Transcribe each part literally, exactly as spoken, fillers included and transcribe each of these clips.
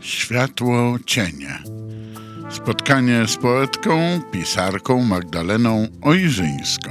Światło cienia. Spotkanie z poetką, pisarką Magdaleną Ojrzyńską.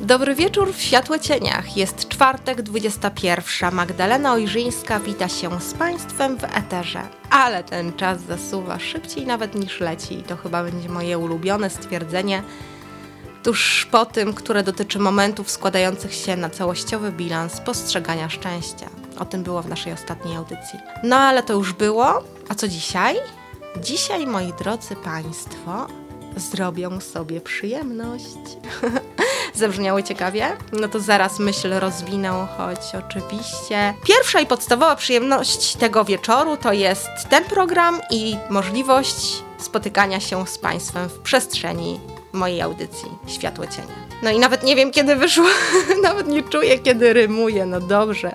Dobry wieczór w Światło Cieniach. Jest czwartek, dwudziesta pierwsza. Magdalena Ojrzyńska wita się z Państwem w eterze. Ale ten czas zasuwa szybciej nawet niż leci. I to chyba będzie moje ulubione stwierdzenie tuż po tym, które dotyczy momentów składających się na całościowy bilans postrzegania szczęścia. O tym było w naszej ostatniej audycji. No ale to już było. A co dzisiaj? Dzisiaj, moi drodzy Państwo, zrobią sobie przyjemność. Zabrzmiało ciekawie? No to zaraz myśl rozwinę, choć oczywiście. Pierwsza i podstawowa przyjemność tego wieczoru to jest ten program i możliwość spotykania się z Państwem w przestrzeni mojej audycji Światło Cienia. No i nawet nie wiem, kiedy wyszło, nawet nie czuję, kiedy rymuję, no dobrze.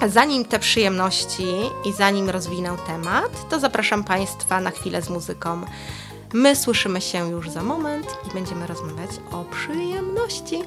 A zanim te przyjemności i zanim rozwinę temat, to zapraszam Państwa na chwilę z muzyką. My słyszymy się już za moment i będziemy rozmawiać o przyjemności.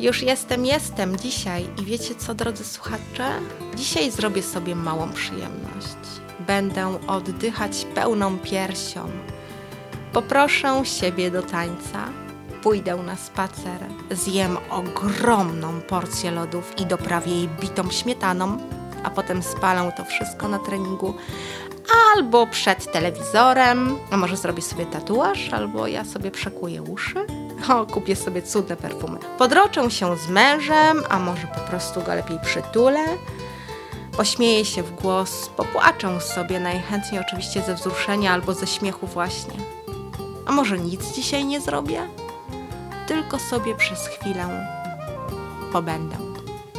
Już jestem, jestem dzisiaj i wiecie co, drodzy słuchacze? Dzisiaj zrobię sobie małą przyjemność. Będę oddychać pełną piersią. Poproszę siebie do tańca, pójdę na spacer, zjem ogromną porcję lodów i doprawię jej bitą śmietaną, a potem spalę to wszystko na treningu albo przed telewizorem, a może zrobię sobie tatuaż, albo ja sobie przekuję uszy. O, kupię sobie cudne perfumy. Podroczę się z mężem, a może po prostu go lepiej przytulę. Pośmieję się w głos, popłaczę sobie, najchętniej oczywiście ze wzruszenia albo ze śmiechu właśnie. A może nic dzisiaj nie zrobię? Tylko sobie przez chwilę pobędę.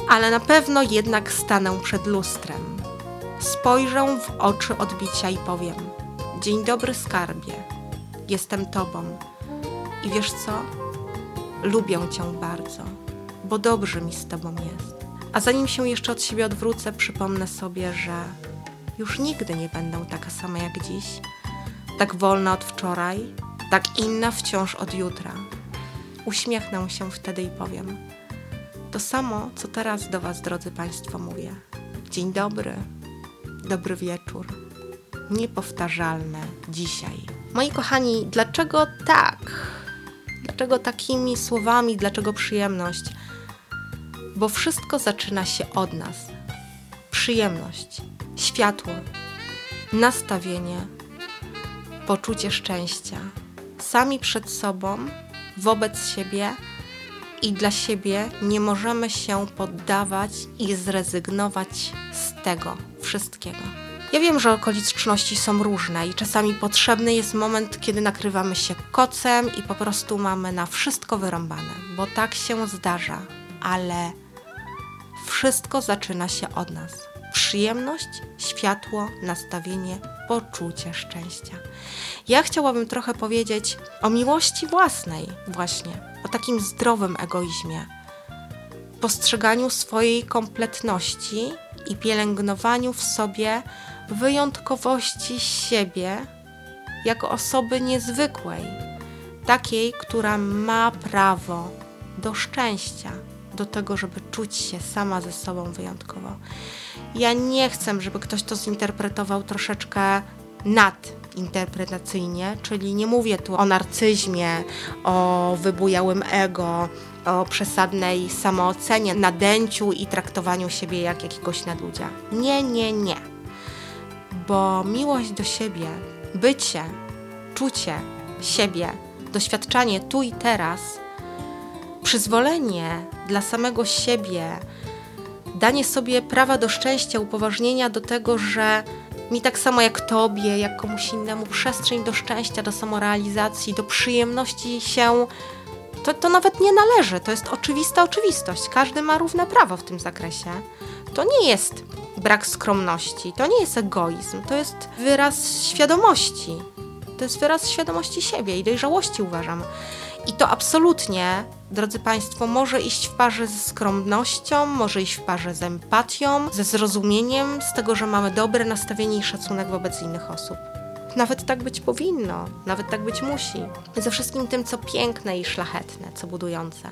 Ale na pewno jednak stanę przed lustrem. Spojrzę w oczy odbicia i powiem: dzień dobry, skarbie, jestem tobą. I wiesz co? Lubię cię bardzo, bo dobrze mi z tobą jest. A zanim się jeszcze od siebie odwrócę, przypomnę sobie, że już nigdy nie będę taka sama jak dziś, tak wolna od wczoraj, tak inna wciąż od jutra. Uśmiechnę się wtedy i powiem to samo, co teraz do was, drodzy państwo, mówię. Dzień dobry, dobry wieczór, niepowtarzalne dzisiaj. Moi kochani, dlaczego tak? Dlaczego takimi słowami, dlaczego przyjemność? Bo wszystko zaczyna się od nas. Przyjemność, światło, nastawienie, poczucie szczęścia. Sami przed sobą, wobec siebie i dla siebie nie możemy się poddawać i zrezygnować z tego wszystkiego. Ja wiem, że okoliczności są różne i czasami potrzebny jest moment, kiedy nakrywamy się kocem i po prostu mamy na wszystko wyrąbane, bo tak się zdarza, ale wszystko zaczyna się od nas. Przyjemność, światło, nastawienie, poczucie szczęścia. Ja chciałabym trochę powiedzieć o miłości własnej właśnie, o takim zdrowym egoizmie, postrzeganiu swojej kompletności i pielęgnowaniu w sobie wyjątkowości siebie jako osoby niezwykłej, takiej, która ma prawo do szczęścia, do tego, żeby czuć się sama ze sobą wyjątkowo. Ja nie chcę, żeby ktoś to zinterpretował troszeczkę nadinterpretacyjnie, czyli nie mówię tu o narcyzmie, o wybujałym ego, o przesadnej samoocenie, nadęciu i traktowaniu siebie jak jakiegoś nadludzia. Nie, nie, nie. Bo miłość do siebie, bycie, czucie siebie, doświadczanie tu i teraz, przyzwolenie dla samego siebie, danie sobie prawa do szczęścia, upoważnienia do tego, że mi tak samo jak tobie, jak komuś innemu, przestrzeń do szczęścia, do samorealizacji, do przyjemności się, to, to nawet nie należy. To jest oczywista oczywistość. Każdy ma równe prawo w tym zakresie. To nie jest brak skromności, to nie jest egoizm, to jest wyraz świadomości. To jest wyraz świadomości siebie i dojrzałości, uważam. I to absolutnie, drodzy państwo, może iść w parze ze skromnością, może iść w parze z empatią, ze zrozumieniem, z tego, że mamy dobre nastawienie i szacunek wobec innych osób. Nawet tak być powinno, nawet tak być musi. Ze wszystkim tym, co piękne i szlachetne, co budujące.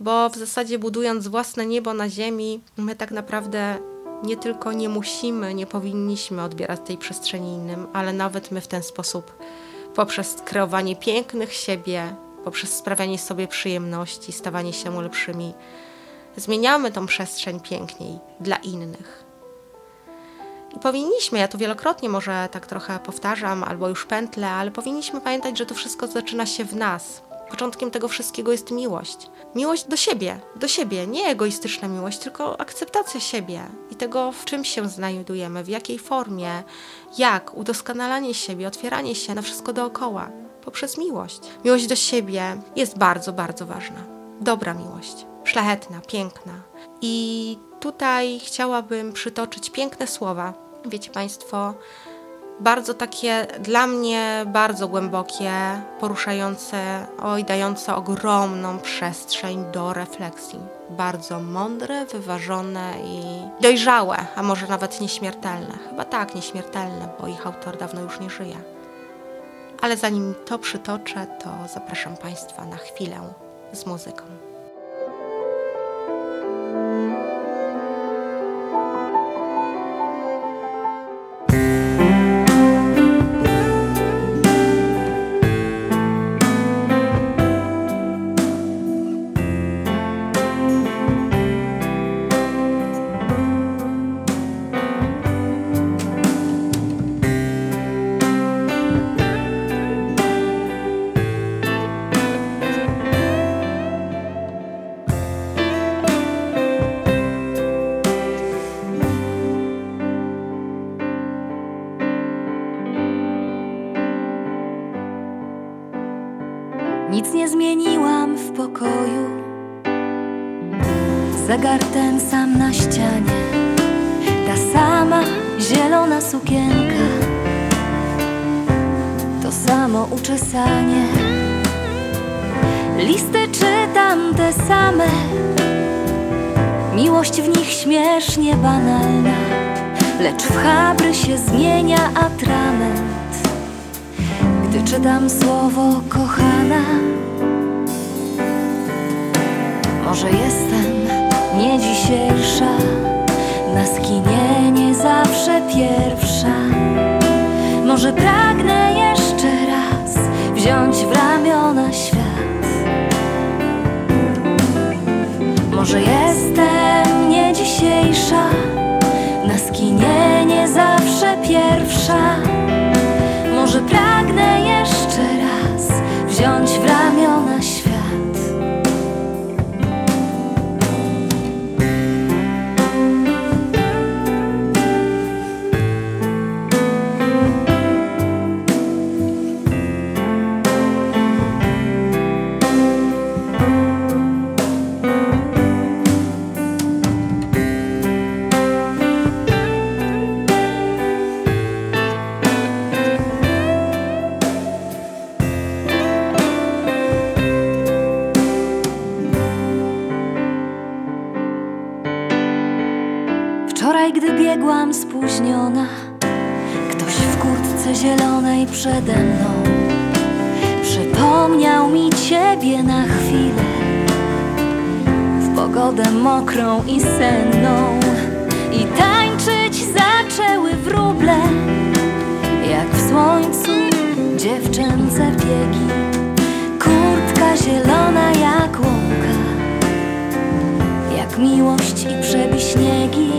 Bo w zasadzie budując własne niebo na ziemi, my tak naprawdę nie tylko nie musimy, nie powinniśmy odbierać tej przestrzeni innym, ale nawet my w ten sposób, poprzez kreowanie pięknych siebie, poprzez sprawianie sobie przyjemności, stawanie się lepszymi, zmieniamy tą przestrzeń piękniej dla innych. I powinniśmy, ja to wielokrotnie może tak trochę powtarzam, albo już pętlę, ale powinniśmy pamiętać, że to wszystko zaczyna się w nas. Początkiem tego wszystkiego jest miłość. Miłość do siebie, do siebie, nie egoistyczna miłość, tylko akceptacja siebie i tego, w czym się znajdujemy, w jakiej formie, jak, udoskonalanie siebie, otwieranie się na wszystko dookoła, poprzez miłość. Miłość do siebie jest bardzo, bardzo ważna. Dobra miłość, szlachetna, piękna. I tutaj chciałabym przytoczyć piękne słowa. Wiecie państwo, bardzo takie, dla mnie bardzo głębokie, poruszające, oj, dające ogromną przestrzeń do refleksji. Bardzo mądre, wyważone i dojrzałe, a może nawet nieśmiertelne. Chyba tak, nieśmiertelne, bo ich autor dawno już nie żyje. Ale zanim to przytoczę, to zapraszam państwa na chwilę z muzyką. Nic nie zmieniłam w pokoju, zegar ten sam na ścianie, ta sama zielona sukienka, to samo uczesanie. Listy czytam te same, miłość w nich śmiesznie banalna, lecz w chabry się zmienia atrament, gdy czytam słowo kochana. Może jestem nie dzisiejsza, na skinie nie zawsze pierwsza. Może pragnę jeszcze raz wziąć w ramiona świat. Może jestem nie dzisiejsza, na skinie nie zawsze pierwsza. Może pragnę jeszcze raz wziąć w ramiona świat. Byłam spóźniona, ktoś w kurtce zielonej przede mną przypomniał mi ciebie na chwilę, w pogodę mokrą i senną. I tańczyć zaczęły wróble, jak w słońcu dziewczęce biegi. Kurtka zielona jak łąka, jak miłość i przebiśniegi.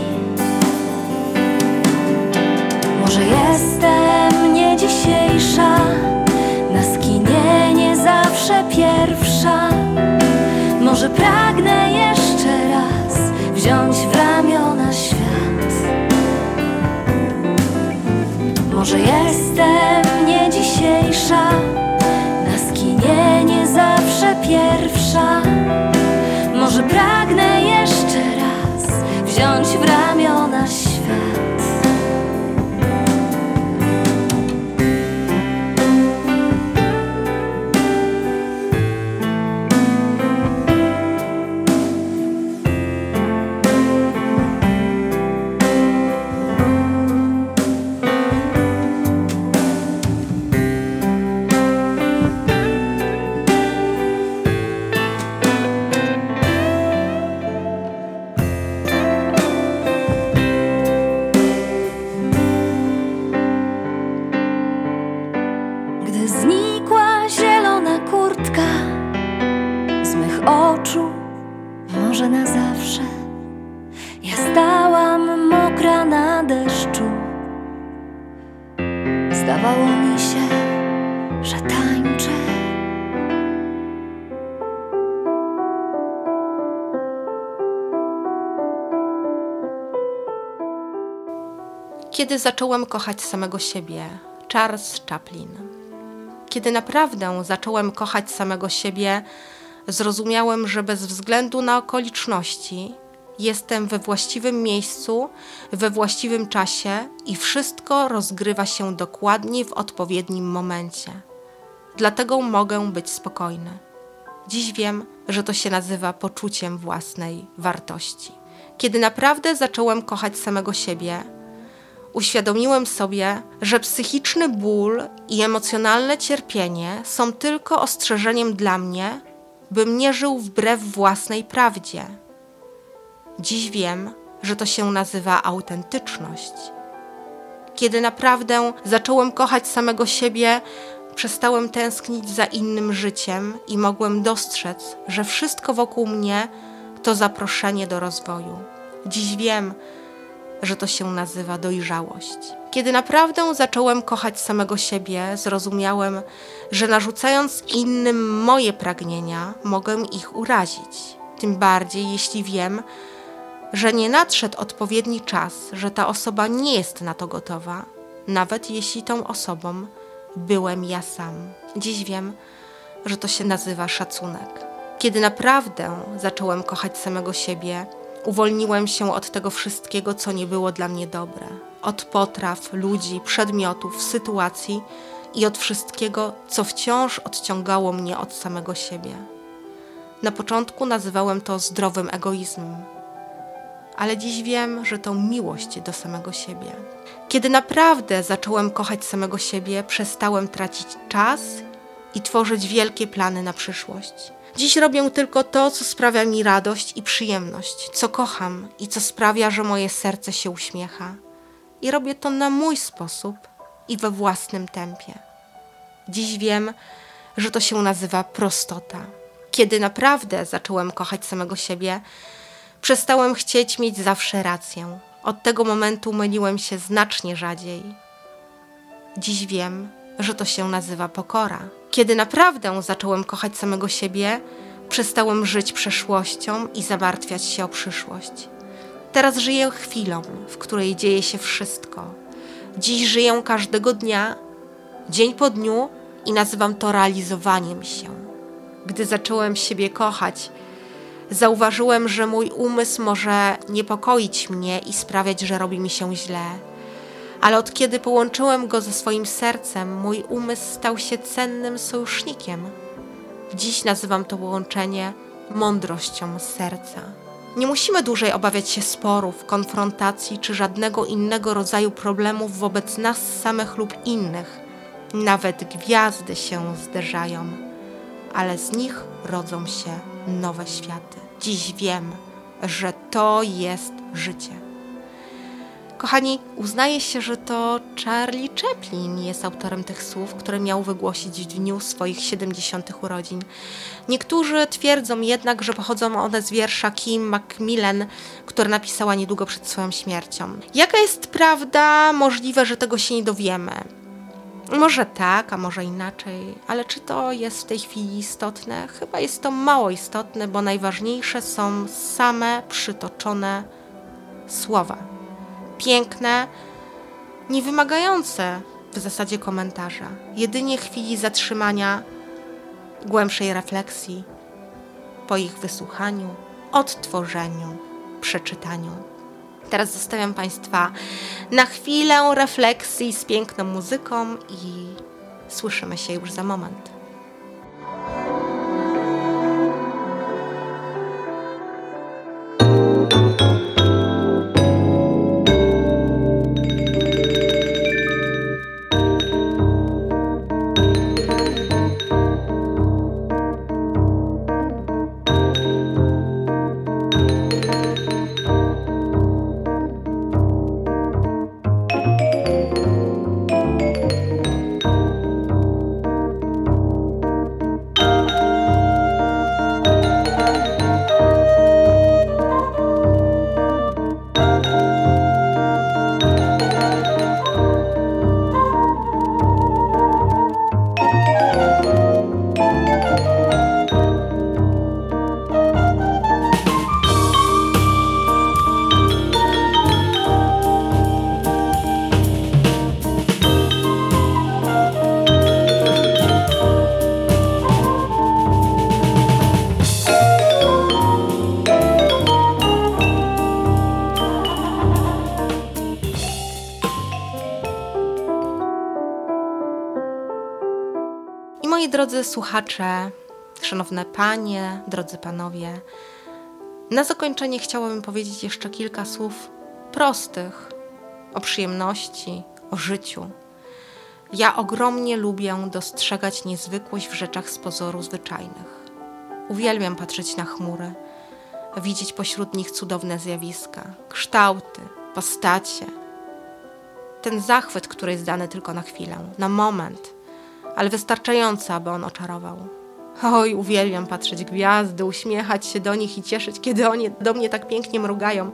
Może jestem nie dzisiejsza, na skinie nie zawsze pierwsza. Może pragnę jeszcze raz wziąć w ramiona świat. Może jestem nie dzisiejsza, na skinie nie zawsze pierwsza. Może pragnę jeszcze raz wziąć w ramiona świat. Zdawało mi się, że tańczę. Kiedy zacząłem kochać samego siebie, Charles Chaplin. Kiedy naprawdę zacząłem kochać samego siebie, zrozumiałem, że bez względu na okoliczności jestem we właściwym miejscu, we właściwym czasie i wszystko rozgrywa się dokładnie w odpowiednim momencie. Dlatego mogę być spokojny. Dziś wiem, że to się nazywa poczuciem własnej wartości. Kiedy naprawdę zacząłem kochać samego siebie, uświadomiłem sobie, że psychiczny ból i emocjonalne cierpienie są tylko ostrzeżeniem dla mnie, bym nie żył wbrew własnej prawdzie. Dziś wiem, że to się nazywa autentyczność. Kiedy naprawdę zacząłem kochać samego siebie, przestałem tęsknić za innym życiem i mogłem dostrzec, że wszystko wokół mnie to zaproszenie do rozwoju. Dziś wiem, że to się nazywa dojrzałość. Kiedy naprawdę zacząłem kochać samego siebie, zrozumiałem, że narzucając innym moje pragnienia, mogę ich urazić. Tym bardziej, jeśli wiem, że nie nadszedł odpowiedni czas, że ta osoba nie jest na to gotowa, nawet jeśli tą osobą byłem ja sam. Dziś wiem, że to się nazywa szacunek. Kiedy naprawdę zacząłem kochać samego siebie, uwolniłem się od tego wszystkiego, co nie było dla mnie dobre. od potraw, ludzi, przedmiotów, sytuacji i od wszystkiego, co wciąż odciągało mnie od samego siebie. Na początku nazywałem to zdrowym egoizmem, ale dziś wiem, że to miłość do samego siebie. Kiedy naprawdę zacząłem kochać samego siebie, przestałem tracić czas i tworzyć wielkie plany na przyszłość. Dziś robię tylko to, co sprawia mi radość i przyjemność, co kocham i co sprawia, że moje serce się uśmiecha. I robię to na mój sposób i we własnym tempie. Dziś wiem, że to się nazywa prostota. Kiedy naprawdę zacząłem kochać samego siebie, przestałem chcieć mieć zawsze rację. Od tego momentu myliłem się znacznie rzadziej. Dziś wiem, że to się nazywa pokora. Kiedy naprawdę zacząłem kochać samego siebie, przestałem żyć przeszłością i zamartwiać się o przyszłość. Teraz żyję chwilą, w której dzieje się wszystko. Dziś żyję każdego dnia, dzień po dniu i nazywam to realizowaniem się. Gdy zacząłem siebie kochać, zauważyłem, że mój umysł może niepokoić mnie i sprawiać, że robi mi się źle. Ale od kiedy połączyłem go ze swoim sercem, mój umysł stał się cennym sojusznikiem. Dziś nazywam to połączenie mądrością serca. Nie musimy dłużej obawiać się sporów, konfrontacji czy żadnego innego rodzaju problemów wobec nas samych lub innych. Nawet gwiazdy się zderzają, ale z nich rodzą się nowe światy. Dziś wiem, że to jest życie. Kochani, uznaje się, że to Charlie Chaplin jest autorem tych słów, które miał wygłosić w dniu swoich siedemdziesiątych urodzin. Niektórzy twierdzą jednak, że pochodzą one z wiersza Kim McMillan, który napisała niedługo przed swoją śmiercią. Jaka jest prawda? Możliwe, że tego się nie dowiemy. Może tak, a może inaczej, ale czy to jest w tej chwili istotne? Chyba jest to mało istotne, bo najważniejsze są same przytoczone słowa. Piękne, nie wymagające w zasadzie komentarza, jedynie chwili zatrzymania, głębszej refleksji, po ich wysłuchaniu, odtworzeniu, przeczytaniu. Teraz zostawiam Państwa na chwilę refleksji z piękną muzyką i słyszymy się już za moment. Drodzy słuchacze, szanowne panie, drodzy panowie, na zakończenie chciałabym powiedzieć jeszcze kilka słów prostych o przyjemności, o życiu. Ja ogromnie lubię dostrzegać niezwykłość w rzeczach z pozoru zwyczajnych. Uwielbiam patrzeć na chmury, widzieć pośród nich cudowne zjawiska, kształty, postacie. Ten zachwyt, który jest dany tylko na chwilę, na moment, ale wystarczająco, aby on oczarował. Oj, uwielbiam patrzeć gwiazdy, uśmiechać się do nich i cieszyć, kiedy one do mnie tak pięknie mrugają.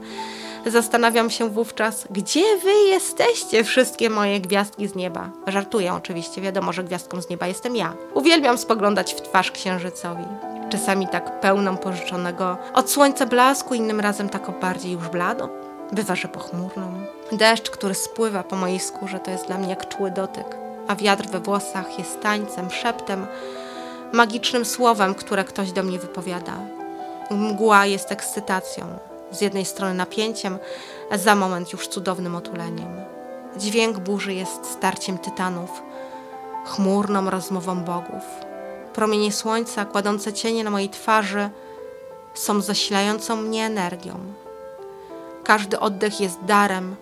Zastanawiam się wówczas, gdzie wy jesteście, wszystkie moje gwiazdki z nieba. Żartuję oczywiście, wiadomo, że gwiazdką z nieba jestem ja. Uwielbiam spoglądać w twarz księżycowi. Czasami tak pełną pożyczonego od słońca blasku, innym razem tak o bardziej już bladą. Bywa, że pochmurną. Deszcz, który spływa po mojej skórze, to jest dla mnie jak czuły dotyk. A wiatr we włosach jest tańcem, szeptem, magicznym słowem, które ktoś do mnie wypowiada. Mgła jest ekscytacją, z jednej strony napięciem, za moment już cudownym otuleniem. Dźwięk burzy jest starciem tytanów, chmurną rozmową bogów. Promienie słońca kładące cienie na mojej twarzy są zasilającą mnie energią. Każdy oddech jest darem,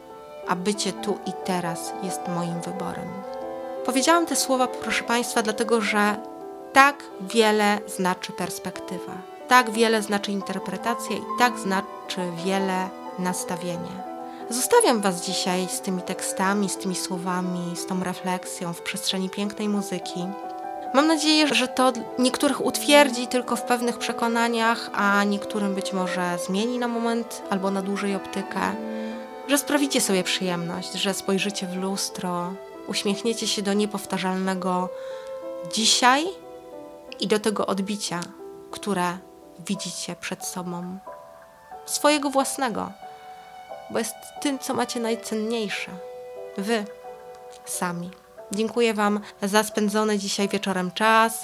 a bycie tu i teraz jest moim wyborem. Powiedziałam te słowa, proszę Państwa, dlatego, że tak wiele znaczy perspektywa, tak wiele znaczy interpretacja i tak znaczy wiele nastawienie. Zostawiam Was dzisiaj z tymi tekstami, z tymi słowami, z tą refleksją w przestrzeni pięknej muzyki. Mam nadzieję, że to niektórych utwierdzi tylko w pewnych przekonaniach, a niektórym być może zmieni na moment albo na dłużej optykę. Że sprawicie sobie przyjemność, że spojrzycie w lustro, uśmiechniecie się do niepowtarzalnego dzisiaj i do tego odbicia, które widzicie przed sobą. Swojego własnego. Bo jest tym, co macie najcenniejsze. Wy sami. Dziękuję Wam za spędzony dzisiaj wieczorem czas.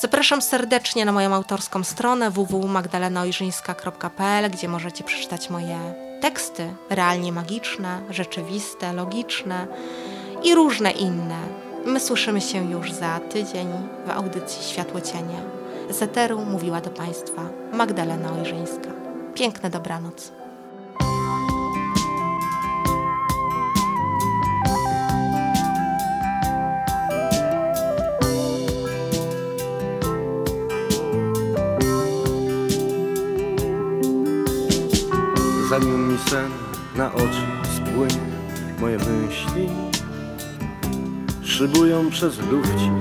Zapraszam serdecznie na moją autorską stronę w w w kropka magdalena ojrzyńska kropka p l, gdzie możecie przeczytać moje teksty realnie magiczne, rzeczywiste, logiczne i różne inne. My słyszymy się już za tydzień w audycji Światło Cienia. Z eteru mówiła do Państwa Magdalena Ojrzyńska. Piękna dobranoc. Zanim mi sen na oczy spłynie, moje myśli szybują przez lufcik,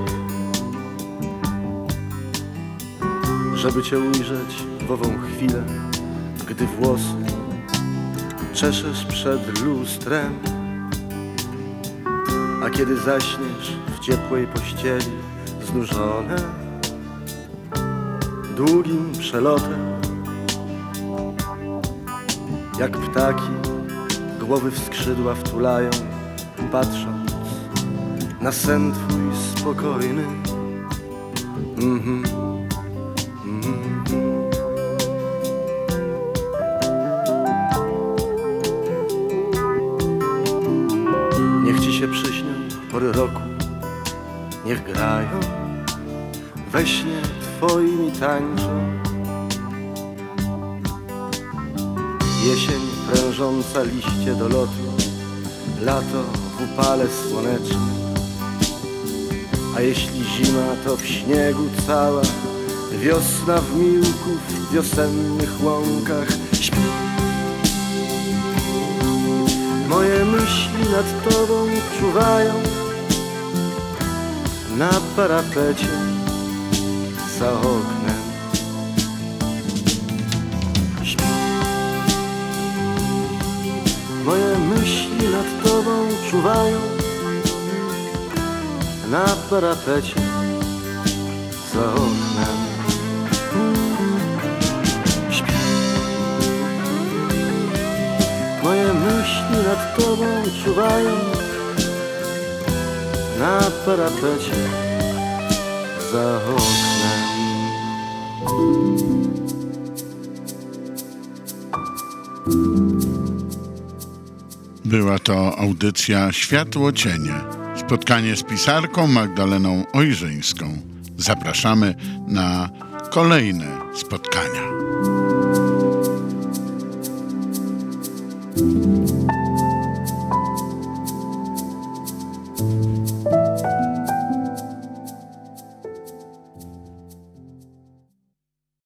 żeby Cię ujrzeć w ową chwilę, gdy włosy czeszesz przed lustrem. A kiedy zaśniesz w ciepłej pościeli znużone długim przelotem, jak ptaki głowy w skrzydła wtulają, patrząc na sen twój spokojny. Mm-hmm. Mm-hmm. Niech ci się przyśnią pory roku, niech grają we śnie twoimi tańczą. Jesień prężąca liście do lotu, lato w upale słonecznym. A jeśli zima, to w śniegu cała, wiosna w miłku, w wiosennych łąkach śpi. Moje myśli nad tobą czuwają, na parapecie za oknem. Moje myśli nad tobą czuwają, na parapecie za oknem. Śpię. Moje myśli nad tobą czuwają, na parapecie za oknem. Była to audycja Światło Cienie. Spotkanie z pisarką Magdaleną Ojrzyńską. Zapraszamy na kolejne spotkania.